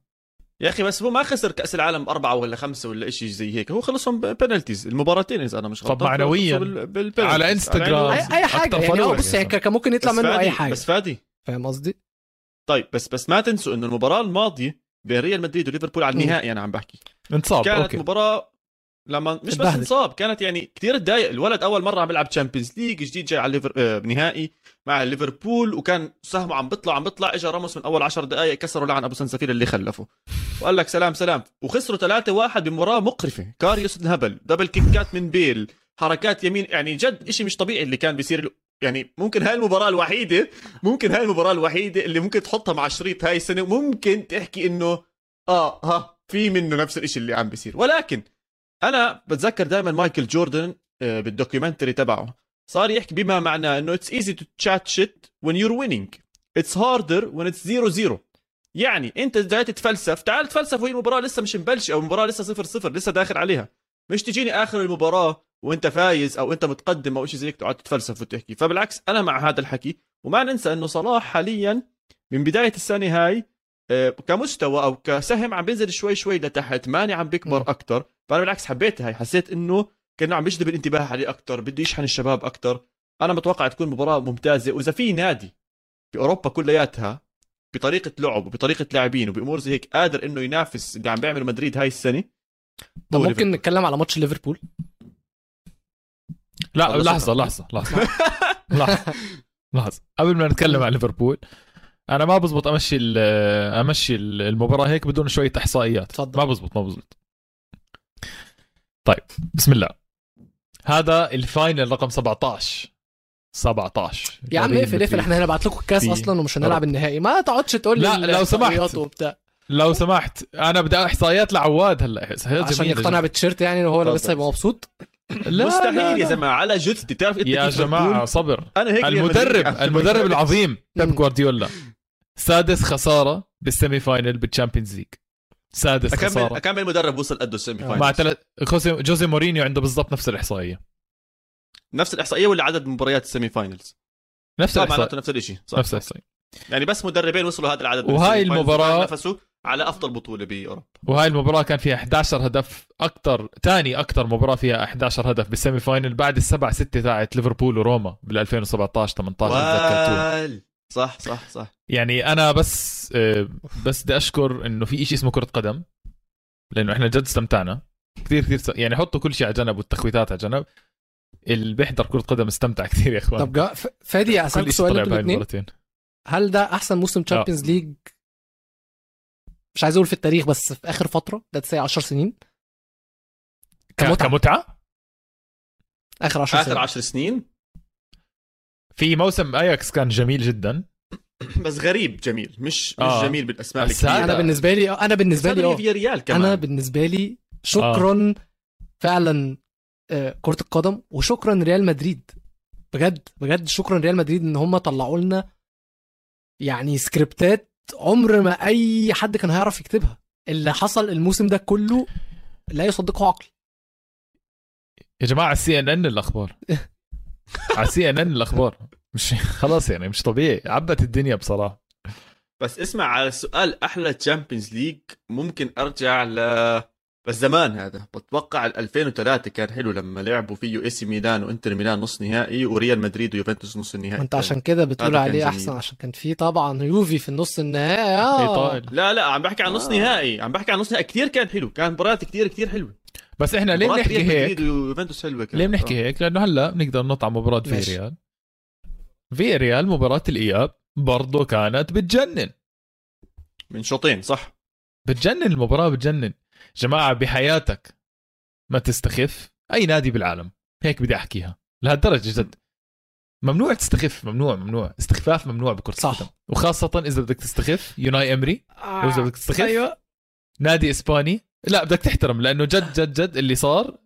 يا اخي. بس هو ما خسر كاس العالم 4 ولا 5 ولا شيء زي هيك، هو خلصهم بنالتيز المباراتين اذا انا مش غلطان. طب معنويا على انستغرام اي حاجه يعني، بص هيك ممكن يطلع منه اي حاجه. بس فادي فاهم قصدي. طيب بس ما تنسوا انه المباراه الماضيه بين ريال مدريد وليفربول على النهائي، انا عم بحكي انصاب، كانت أوكي. مباراه لما مش بس انصاب، كانت يعني كثير تضايق الولد. اول مره عم بيلعب تشامبيونز ليج جديد، جاي على نهائي مع ليفربول، وكان سهمه عم بيطلع. اجى راموس من اول 10 دقائق كسروا لعن ابو سنسفير اللي خلفه وقال لك سلام. وخسروا 3-1 بمباراه مقرفه، كاريوس انهبل، دبل كيكات من بيل، حركات يمين، يعني جد إشي مش طبيعي اللي كان بيصير. يعني ممكن هاي المباراه الوحيده اللي ممكن تحطها مع شريط هاي السنه، وممكن تحكي انه في منه نفس الإشي اللي عم بيصير. ولكن انا بتذكر دائما مايكل جوردن بالدوكيومنتري تبعه صار يحكي بما معناه انه it's easy to chat shit when you're winning, it's harder when it's 0-0. يعني انت بدك تتفلسف، تعال تفلسف وهي المباراه لسه مش مبلشه، او المباراه لسه 0-0 لسه داخل عليها. مش تجيني اخر المباراه وانت فايز او انت متقدم او شيء زي هيك تقعد تتفلسف وتحكي. فبالعكس انا مع هذا الحكي. وما ننسى انه صلاح حاليا من بدايه السنه هاي كمستوى او كسهم عم بينزل شوي شوي لتحت، ماني عم بيكبر اكثر. فانا بالعكس حبيت هاي، حسيت انه كانه عم بيجذب الانتباه عليه اكثر، بده يشحن الشباب اكثر. انا متوقع تكون مباراه ممتازه. واذا في نادي باوروبا كلياتها بطريقه لعب وبطريقه لاعبين وبامور زي هيك قادر انه ينافس اللي عم بيعمله مدريد هاي السنه، طب ممكن نتكلم على ماتش ليفربول. لا لحظه قبل ما نتكلم على ليفربول، انا ما بزبط امشي المباراه هيك بدون شويه احصائيات. ما بزبط. طيب بسم الله، هذا الفاينل رقم 17 يا عم. اقفل احنا هنا بعت لكم الكاس اصلا ومش هنلعب النهائي. ما تقعدش تقول لي لو سمحت انا بدي احصائيات لعواد هلا عشان يقتنع بالتيشيرت، يعني هو لسه يبقى مبسوط. لا مستحيل يا جماعه، على جثتي تعرف انت يا جماعه. صبر، انا هيك المدرب العظيم بيب جوارديولا سادس خساره بالسيمي فاينل بالتشامبيونز ليج. سادس خساره. كم المدرب وصل قد السيمي فاينل؟ مع جوزي مورينيو عنده بالضبط نفس الاحصائيه. نفس الاحصائيه ولا عدد مباريات السيمي فاينلز؟ نفس الاحصائيه. نفس الشيء. نفس الاحصائيه. يعني بس مدربين وصلوا هذا العدد. وهاي المباراه نفسوا على افضل بطوله باوروبا. وهاي المباراه كان فيها 11 هدف، اكثر ثاني اكثر مباراه فيها 11 هدف بالسيمي فاينل بعد السبعة 6 تاعت ليفربول وروما بال 2017 18. صح صح صح. يعني انا بس بدي اشكر انه في شيء اسمه كرة قدم، لانه احنا جد استمتعنا كثير كثير. يعني حطوا كل شيء على جنب والتخويتات على جنب، اللي بيحضر كرة قدم استمتع كثير يا اخوان. طب فادي عسالك سؤال، هل ده احسن موسم تشامبيونز ليج مش عايز اقول في التاريخ بس في اخر فتره ده تسع 10 سنين كمتعه؟ اخر 10 سنين في موسم اياكس كان جميل جدا بس غريب جميل، مش جميل بالاسماء الكبيره. انا بالنسبه لي في ريال كمان. انا بالنسبه لي شكرا فعلا كرة القدم، وشكرا ريال مدريد بجد بجد. شكرا ريال مدريد ان هم طلعوا لنا يعني سكريبتات عمر ما اي حد كان هيعرف يكتبها. اللي حصل الموسم ده كله لا يصدقه عقل يا جماعه. CNN الاخبار على CNN الاخبار مش خلاص، يعني مش طبيعي، عبت الدنيا بصراحه. بس اسمع، على السؤال احلى تشامبيونز ليج ممكن ارجع ل بس زمان، هذا بتوقع 2003 كان حلو لما لعبوا فيه اي سي ميلان وانتر ميلان نص نهائي وريال مدريد ويوفنتوس نص النهائي. انت عشان كده بتقول عليه احسن عشان كان فيه طبعا يوفي في النص النهائي. لا عم بحكي عن نص نهائي، عم بحكي عن نص نهائي كتير كان حلو، كان مباريات كتير كتير حلوه. بس احنا ليه بنحكي هيك؟ ليه بنحكي هيك؟ لانه هلا بنقدر نطلع مباراه فيريال مباراه الاياب برضه كانت بتجنن من شوطين. صح، بتجنن المباراه، بتجنن. جماعة بحياتك ما تستخف أي نادي بالعالم، هيك بدي أحكيها لهالدرجة جد. ممنوع تستخف، ممنوع استخفاف، ممنوع بكرة القدم، وخاصة إذا بدك تستخف يوناي أمري، إذا بدك تستخف نادي إسباني لا بدك تحترم، لأنه جد اللي صار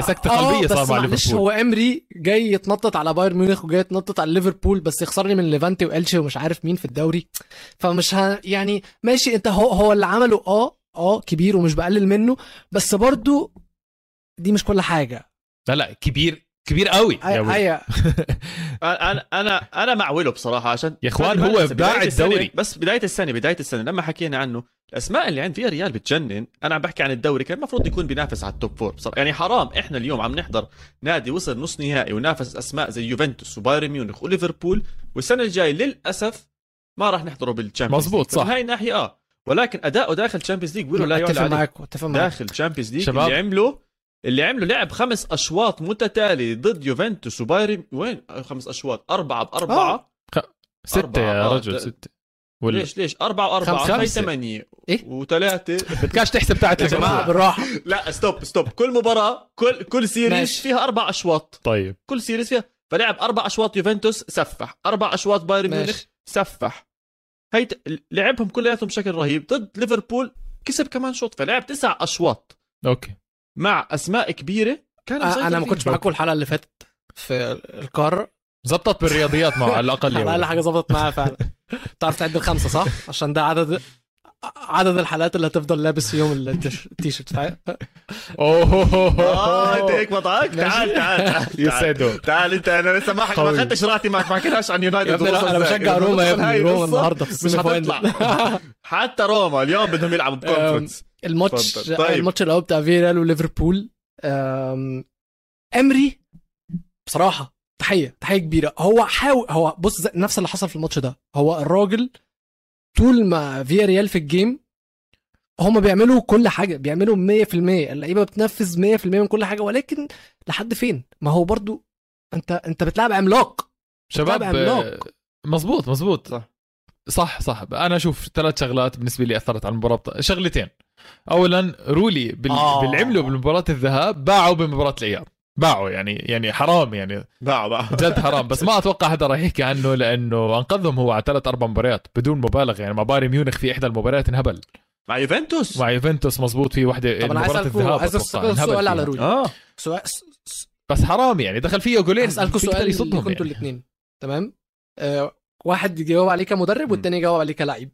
سكتة قلبية صار مع ليفربول. هو أمري جاي يتنطط على بايرن ميونخ وجاي يتنطط على ليفربول، بس يخسرني من ليفانتي وإلشي ومش عارف مين في الدوري، فمش يعني ماشي. أنت هو اللي عمله كبير ومش بقلل منه، بس برضو دي مش كل حاجة. لا كبير كبير قوي يا ويل. انا مع ويله بصراحة، عشان يا اخوان هو باع الدوري. بس بداية السنة لما حكينا عنه الاسماء اللي عند فيها ريال بتجنن. انا عم بحكي عن الدوري، كان المفروض يكون بينافس على التوب فور بصراحة. يعني حرام احنا اليوم عم نحضر نادي وصل نص نهائي ونافس اسماء زي يوفنتوس وبايرن ميونخ وليفربول، والسنة الجاي للاسف ما راح نحضره بالتشامبيونز. مظبوط، صح، هاي ناحية. ولكن أداؤه داخل تشامبيونز ليج ولا لا يعلى عليه. داخل تشامبيونز ليج اللي عمله لعب 5 أشواط متتالي ضد يوفنتوس وبايرن. وين 5 أشواط؟ 4-4 6 يا رجل، 6 ليش 4-4 هاي 8 و3 بدكاش تحسب تاعت يا جماعه بالراحه. لا ستوب. كل مباراه كل سيريز فيها 4 أشواط. طيب كل سيريز فيها، فلعب 4 أشواط يوفنتوس سفح، 4 أشواط بايرن ميونخ سفح. هاي لعبهم كلياتهم بشكل رهيب. ضد ليفربول كسب كمان شوط، فلعب 9 أشواط اوكي مع اسماء كبيره. كان انا ما كنتش معاكم الحلقه اللي فاتت في القاره، زبطت بالرياضيات مع الاقل يوم حاجه زبطت معها فعلا. تعرف تعد ال5 صح؟ عشان ده عدد الحلقات اللي هتفضل لابس فيهم التيشيرت. انت هيك وضعك. تعال يسعدوا. تعال انت، انا لسه ما خدتش راحتي معك، ما حكيناش عن يونايتد. انا بشجع روما يا ابني، روما النهارده في السيمي فاينل. حتى روما اليوم بدهم يلعبوا بكونفرنس. الماتش الاول بتاع فيريال وليفربول، امري بصراحه تحيه كبيره. هو بص، نفس اللي حصل في الماتش ده، هو الراجل طول ما فيا ريال في الجيم هم بيعملوا كل حاجة، بيعملوا 100%، اللعيبة بتنفذ 100% من كل حاجة، ولكن لحد فين؟ ما هو برضو انت بتلعب عملاق شباب. مظبوط صح. انا اشوف 3 شغلات بالنسبة لي اثرت على المباراة. شغلتين، اولا رولي بالعمله بالمباراة الذهاب باعوا بمباراة الاياب، باعوا يعني حرام، يعني باعوا جد حرام. بس ما اتوقع هذا راح يحكي عنه، لانه انقذهم هو على 3-4 مباريات بدون مبالغه. يعني مع بايرن ميونخ في احدى المباريات انهبل، مع يوفنتوس مظبوط، في وحده مباراه الذهاب اتوقع انهبل على رودي. بس حرام يعني دخل فيه جولين. اسالكم سؤال، كنتوا الاثنين تمام؟ واحد يجاوب عليك مدرب والتاني يجاوب عليك لعيب.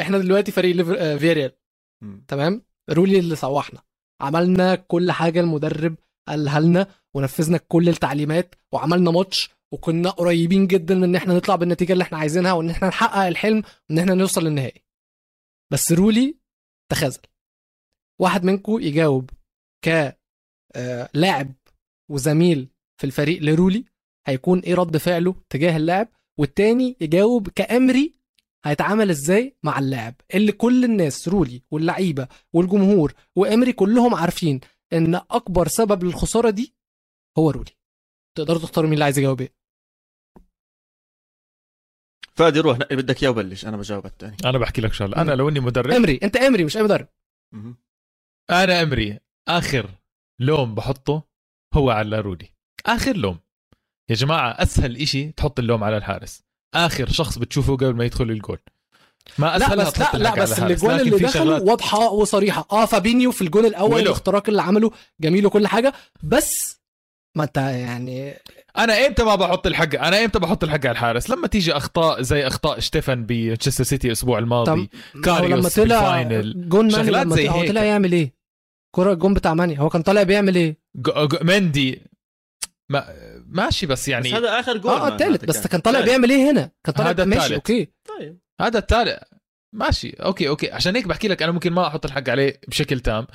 احنا دلوقتي فريق فياريال تمام، رولي اللي صوحنا، عملنا كل حاجه المدرب قالها لنا ونفذنا كل التعليمات وعملنا ماتش وكنا قريبين جدا من ان احنا نطلع بالنتيجه اللي احنا عايزينها وان احنا نحقق الحلم وان احنا نوصل للنهائي، بس رولي تخاذل. واحد منكم يجاوب ك لاعب وزميل في الفريق لرولي هيكون ايه رد فعله تجاه اللاعب، والتاني يجاوب كأمري هيتعامل ازاي مع اللاعب. اللي كل الناس رولي واللعيبه والجمهور وامري كلهم عارفين ان اكبر سبب للخساره دي هو رولي. تقدروا تختاروا مين اللي عايز يجاوب ايه؟ فادي روح نقي بدك اياه وبلش، انا بجاوب الثاني. انا بحكي لك شغله، انا لو اني مدرب امري، انت امري مش اي مدرب، انا امري اخر لوم بحطه هو على رولي. اخر لوم يا جماعه، اسهل اشي تحط اللوم على الحارس، اخر شخص بتشوفه قبل ما يدخل الجول. ما اسهل لا بس لا, لا بس الجول اللي دخله واضحه وصريحه، فابينيو في الجول الاول الاختراق اللي عمله جميل وكل حاجه، بس ما انت يعني انا امتى ما بحط الحق، انا امتى بحط الحق على الحارس؟ لما تيجي اخطاء زي اخطاء ستيفن بمانشستر سيتي الاسبوع الماضي، كاريوس في الفاينل، شغلات زي هيك. هو طلع يعمل ايه؟ كره الجون بتاع ماني هو كان طالع بيعمل ايه؟ مندي ماشي بس يعني بس هذا اخر جول الثالث، بس كان طالع بيعمل ايه هنا؟ كان طالع ماشي اوكي طيب هذا الثالث ماشي اوكي عشان هيك بحكي لك انا ممكن ما احط الحق عليه بشكل تام،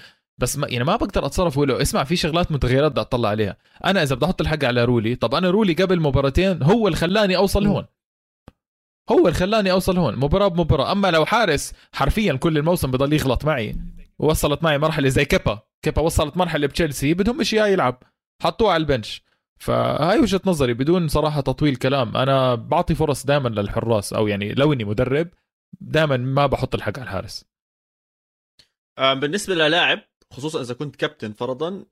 بس ما يعني ما بقدر اتصرف وله. اسمع، في شغلات متغيرات بدي اطلع عليها. انا اذا بدي احط الحق على رولي، طب انا رولي قبل مباراتين هو اللي خلاني اوصل هون، مباراه بمباراه. اما لو حارس حرفيا كل الموسم بضل يغلط معي، ووصلت معي مرحله زي كيبا وصلت مرحله بتشيلسي بدهم شيء يلعب، حطوه على البنش. فهاي وجهه نظري بدون صراحه تطويل كلام. انا بعطي فرص دائما للحراس، او يعني لو اني مدرب دائما ما بحط الحق على الحارس. بالنسبه للاعب خصوصا اذا كنت كابتن فرضا،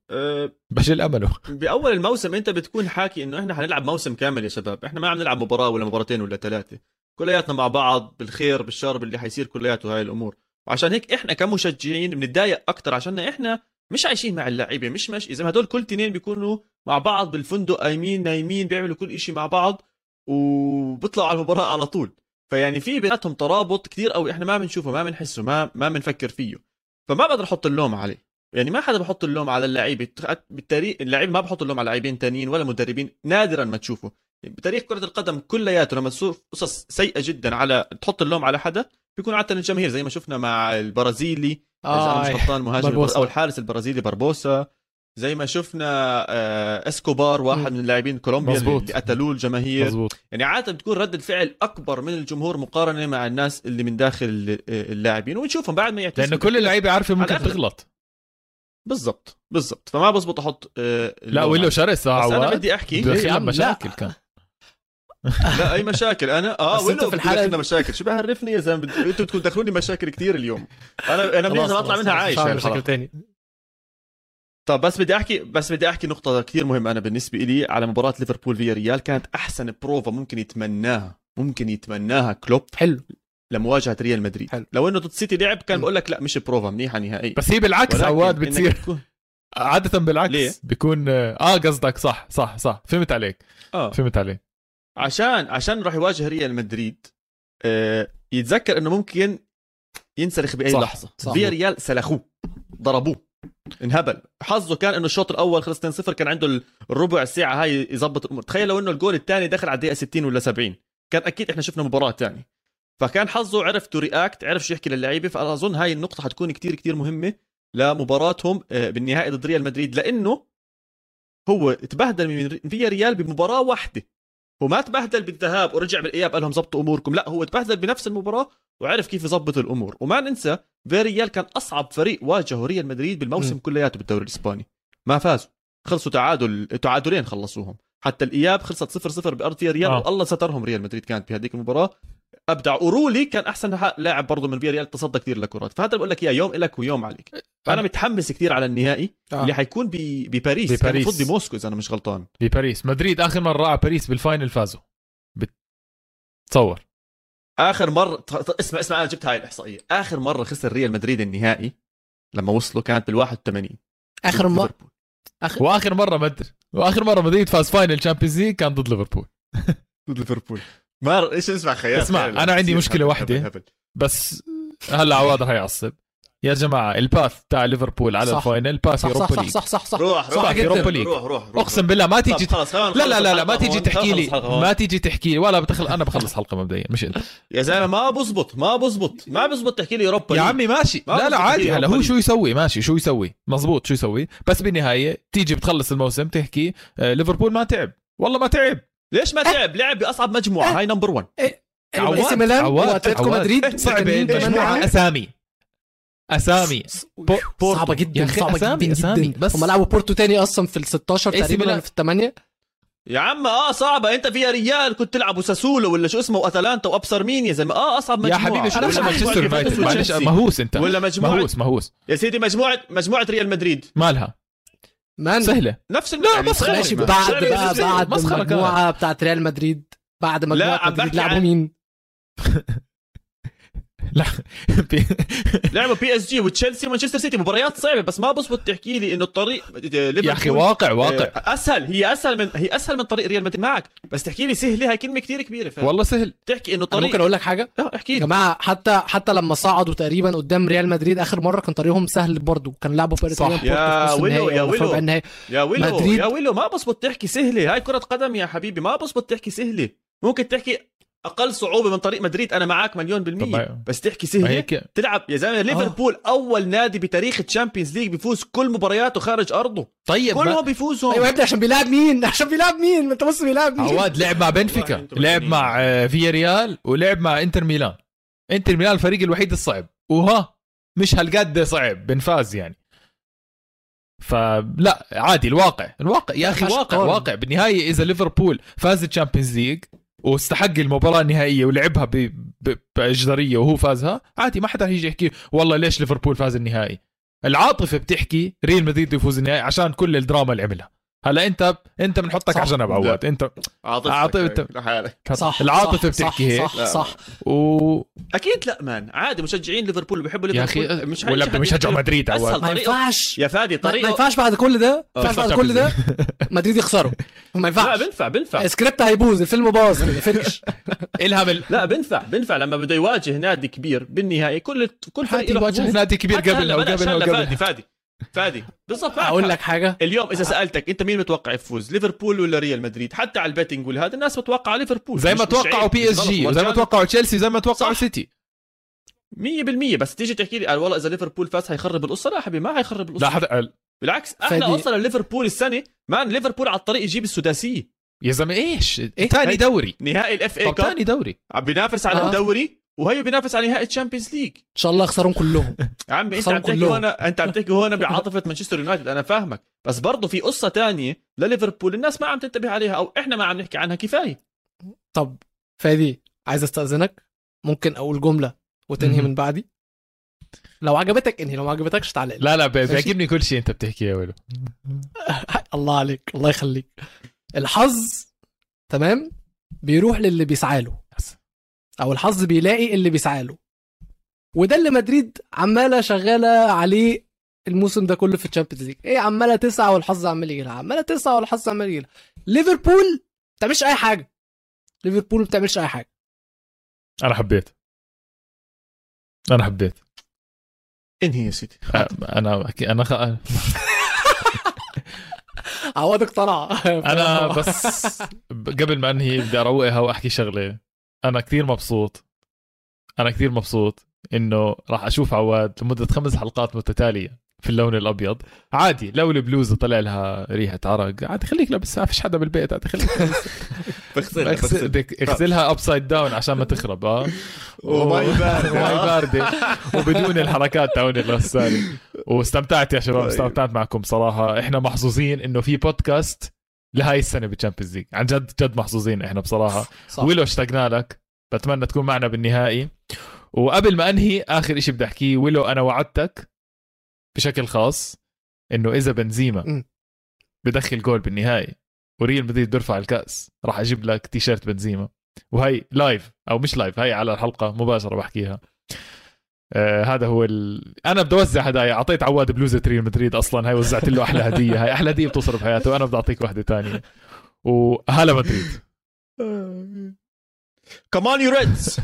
بشيل امله باول الموسم. انت بتكون حاكي انه احنا حنلعب موسم كامل يا شباب، احنا ما عم نلعب مباراه ولا مباراتين ولا ثلاثه، كلياتنا مع بعض بالخير بالشر باللي حيصير كلياته هاي الامور. وعشان هيك احنا كمشجعين بنتضايق اكتر، عشان احنا مش عايشين مع اللعيبه، مش اذا هدول كل تنين بيكونوا مع بعض بالفندق، قايمين نايمين بيعملوا كل إشي مع بعض وبيطلعوا على المباراه على طول. فيعني في بيناتهم ترابط كتير قوي احنا ما بنشوفه ما بنحسه ما بنفكر فيه، فما بقدر احط اللوم عليه. يعني ما حدا بحط اللوم على اللعيبه بالتاريخ، اللعيب ما بحط اللوم على لاعبين تانيين ولا مدربين، نادرا ما تشوفه بتاريخ كره القدم كلياته لما تصير قصص سيئه جدا على تحط اللوم على حدا بيكون عاده الجماهير، زي ما شفنا مع البرازيلي انا مش غلطان مهاجم او الحارس البرازيلي باربوسا، زي ما شفنا اسكوبار واحد من اللاعبين كولومبيا اللي قتلوه الجماهير. يعني عاده بتكون رد الفعل اكبر من الجمهور مقارنه مع الناس اللي من داخل اللاعبين، ونشوفهم بعد ما يعتزلوا لانه كل اللعيبه عارفه ممكن تغلط. بالضبط فما بزبط احط لا وله شرس انا بدي احكي في مشاكل كان لا اي مشاكل انا وله في الحلقه عندنا مشاكل، شو بهرفني يا زلمه؟ انتوا بتكونوا داخلوني مشاكل كتير اليوم، انا بدي اطلع منها عايش بشكل ثاني. طب بس بدي احكي نقطه كثير مهمه انا بالنسبه لي على مباراه ليفربول في ريال. كانت احسن بروفا ممكن يتمناها كلوب حلو لمواجهه ريال مدريد. حلو. لو انه ضد سيتي لعب كان بقول لك لا مش بروفا منيحه نهائي، بس هي بالعكس عواد بتصير تكون... عاده بالعكس ليه؟ بيكون قصدك صح فهمت عليك عشان راح يواجه ريال مدريد يتذكر انه ممكن ينسلخ باي لحظه. في ريال سلخوه ضربوه انهبل، حظه كان انه الشوط الاول خلص 2-0 كان عنده الربع ساعه هاي يظبط الامور. تخيل لو انه الجول الثاني دخل على الدقيقه 60 ولا 70 كان اكيد احنا شفنا مباراه ثانيه. فكان حظه عرف تو رياكت، عرف شو يحكي للعيبه. فاظن هاي النقطه حتكون كتير مهمه لمباراتهم بالنهائي ضد ريال مدريد، لانه هو تبهدل من فيا ريال بمباراه واحده، وما تبهدل بالذهاب ورجع بالاياب قال لهم ضبطوا اموركم، لا هو تبهدل بنفس المباراه وعرف كيف يظبط الامور. وما ننسى فياريال كان اصعب فريق واجهه ريال مدريد بالموسم كلياته بالدوري الاسباني، ما فازوا، خلصوا تعادلين خلصوهم، حتى الاياب خلصت 0-0 بارض فياريال والله سترهم ريال مدريد كانت بهذيك المباراه ابدع. ورولي كان احسن لاعب برضه من فياريال، تصدى كثير لكرات. فهذا بقول لك يا يوم لك ويوم عليك. انا متحمس كثير على النهائي اللي حيكون بباريس، كان المفروض بموسكو اذا انا مش غلطان. بباريس مدريد اخر مره على باريس بالفاينل فازوا، بتصور اخر مره اسمع انا جبت هاي الاحصائيه. اخر مره خسر ريال مدريد النهائي لما وصلوا كانت بال81 اخر مره واخر مره مدريد فاز فاينل تشامبيونز ليج كان ضد ليفربول ما ايش اسمع خيال. اسمع انا عندي مشكله واحده بس هلا عواد هيعصب. يا جماعه الباث تاع ليفربول على الفاينل باث يوروبا ليج. صح صح صح روح يوروبا ليج. اقسم بالله ما تيجي لا لا لا ما تيجي تحكي لي ما تيجي تحكي لي ولا بدخل. انا بخلص حلقه مبدئيا مش انت يا زلمه. ما بزبط ما بزبط ما بزبط تحكي لي يوروبا ليج يا عمي. ماشي لا لا عادي. هلا هو شو يسوي ماشي شو يسوي مزبوط شو يسوي. بس بالنهايه تيجي بتخلص الموسم تحكي ليفربول ما تعب. والله ما تعب. ليش ما تعب؟ لعب باصعب مجموعه هاي نمبر 1. اي ميلان واتلتيكو مدريد صعب المجموعه. اسامي صعبه جدا صعبه جدا. بس هم لعبوا بورتو تاني اصلا في ال16 تقريبا في ال8 يا عم. صعبه. انت فيها ريال كنت تلعبوا ساسولو ولا شو اسمه واتلانتا وابصر مين يا زلمه. اصعب مجموعه يا حبيبي. شو مانشستر يونايتد معلش مهووس انت ولا مجموعه مهووس يا سيدي. مجموعه ريال مدريد مالها سهله نفس ماشي. بعد المجموعه بتاعت ريال مدريد بعد مجموعه مدريد لعبوا مين؟ لا لعبوا بي اس جي وتشيلسي ومانشستر سيتي. مباريات صعبه بس ما بزبط تحكي لي انه الطريق يا اخي واقع اسهل. هي اسهل من طريق ريال مدريد معك. بس تحكي لي سهله هاي كلمه كتير كبيره. والله سهل تحكي انه طريق. ممكن اقول لك حاجه يا جماعه؟ حتى لما صعدوا تقريبا قدام ريال مدريد اخر مره كان طريقهم سهل برضو. كان لعبوا فريق يا ويلو ما بزبط تحكي سهله. هاي كره قدم يا حبيبي. ما بزبط تحكي سهله. ممكن تحكي اقل صعوبه من طريق مدريد. انا معاك مليون بالمية. بس تحكي سهله تلعب يا زلمه. ليفربول اول نادي بتاريخ الشامبيونز ليج بيفوز كل مبارياته خارج ارضه. طيب كلهم بيفوزوا. ايوه ابدا. عشان بيلعب مين انت بص بيلعب مين. عواد لعب مع بنفيكا لعب مع فياريال ولعب مع انتر ميلان. انتر ميلان الفريق الوحيد الصعب وها مش هالقد صعب بنفاز يعني. فلا عادي. الواقع يا اخي واقع بالنهايه. اذا ليفربول فاز الشامبيونز ليج واستحق المباراة النهائية ولعبها بإجدارية وهو فازها عادي. ما حدا هيجي يحكي والله ليش ليفربول فاز النهائي. العاطفة بتحكي ريال مدريد يفوز النهائي عشان كل الدراما اللي عملها. هلا انت بنحطك على جنب عواد. انت عاطفتك صح. العاطفة بتحكي هيك صح. اكيد لا مان عادي. مشجعين ليفربول بيحبوا ليفربول مش ولا بيشجعوا مدريد. عواد ما ينفعش يا فادي طريقه. ما ينفعش بعد كل ده مدريد يخسروا. ما ينفعش. لا بنفع السكريبت هيبوظ. الفيلم باظ فينش الهبل. لا بنفع لما بده يواجه نادي كبير بالنهاية. كل فريق يواجه نادي كبير قبل فادي بالظبط. اقول لك حاجه اليوم اذا سالتك انت مين متوقع يفوز ليفربول ولا ريال مدريد حتى على البيتنج ولا هذا الناس متوقع ليفربول زي ما توقعوا بي اس جي وزي ما توقعوا تشيلسي زي ما توقعوا سيتي 100%. بس تيجي تحكي لي والله اذا ليفربول فاز هيخرب القصه. لا حبيبي ما هيخرب القصه. لا حدا بالعكس احنا وصلنا ليفربول السنه مان. ليفربول على الطريق يجيب السداسيه يا زلمه. ايش ثاني دوري نهائي الاف اي كاب. ثاني دوري عم بينافس على الدوري وهي بينافس على نهائي تشامبيونز ليج. ان شاء الله يخسرون كلهم يا عم. انت عم تحكي هنا بعاطفه مانشستر يونايتد. انا فاهمك بس برضه في قصه تانية لليفربول الناس ما عم تنتبه عليها او احنا ما عم نحكي عنها كفايه. طب فادي عايز استاذنك ممكن اقول جمله وتنهي من بعدي. لو عجبتك انهي لو ما عجبتكش تعلق. لا بيعجبني كل شيء انت بتحكيه يا ولد. الله عليك الله يخليك. الحظ تمام بيروح للي بيسعى له او الحظ بيلاقي اللي بيسعى له. وده اللي مدريد عماله شغاله عليه الموسم ده كله في الشامبيونز ليج. ايه عماله تسعى والحظ عمال يجيلها ليفربول بتعملش اي حاجه. انا حبيت انهي يا سيدي. انا عوادك طلع. انا بس قبل ما انهي بدي اروقها واحكي شغله. أنا كثير مبسوط إنه راح أشوف عواد لمدة 5 حلقات متتالية في اللون الأبيض. عادي لو البلوزة طلع لها ريحة عرق عادي خليك لابسها. فيش حدا بالبيت عادي خليك اغسلها أبسايد داون عشان ما تخرب وماي باردة وبدون الحركات تاون الغسالة. واستمتعت يا شباب استمتعت معكم صراحة. إحنا محظوظين إنه في بودكاست لهاي السنة بالتشامبيونز ليج. عن جد محظوظين احنا بصراحة. ويلو اشتقنا لك. بتمنى تكون معنا بالنهائي. وقبل ما انهي اخر اشي بدي احكيه. ويلو انا وعدتك بشكل خاص انه اذا بنزيما بدخل جول بالنهائي وريال مدريد برفع الكأس راح اجيب لك تيشيرت بنزيما. وهي لايف او مش لايف هاي على الحلقة مباشرة بحكيها. هذا هو انا بدي اوزع هدايا. اعطيت عواد بلوزه ريال مدريد اصلا. هاي وزعت له احلى هديه. هاي احلى هديه بتوصل بحياته. وانا بدي اعطيك واحده تانية. وهلا مدريد. كمان يو ريدز.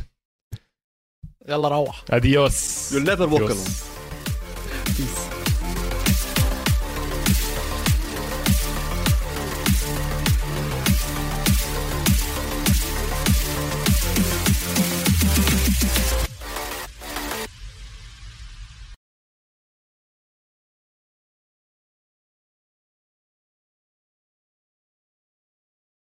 يلا روح. اديوس. يو نيفر ووك الون.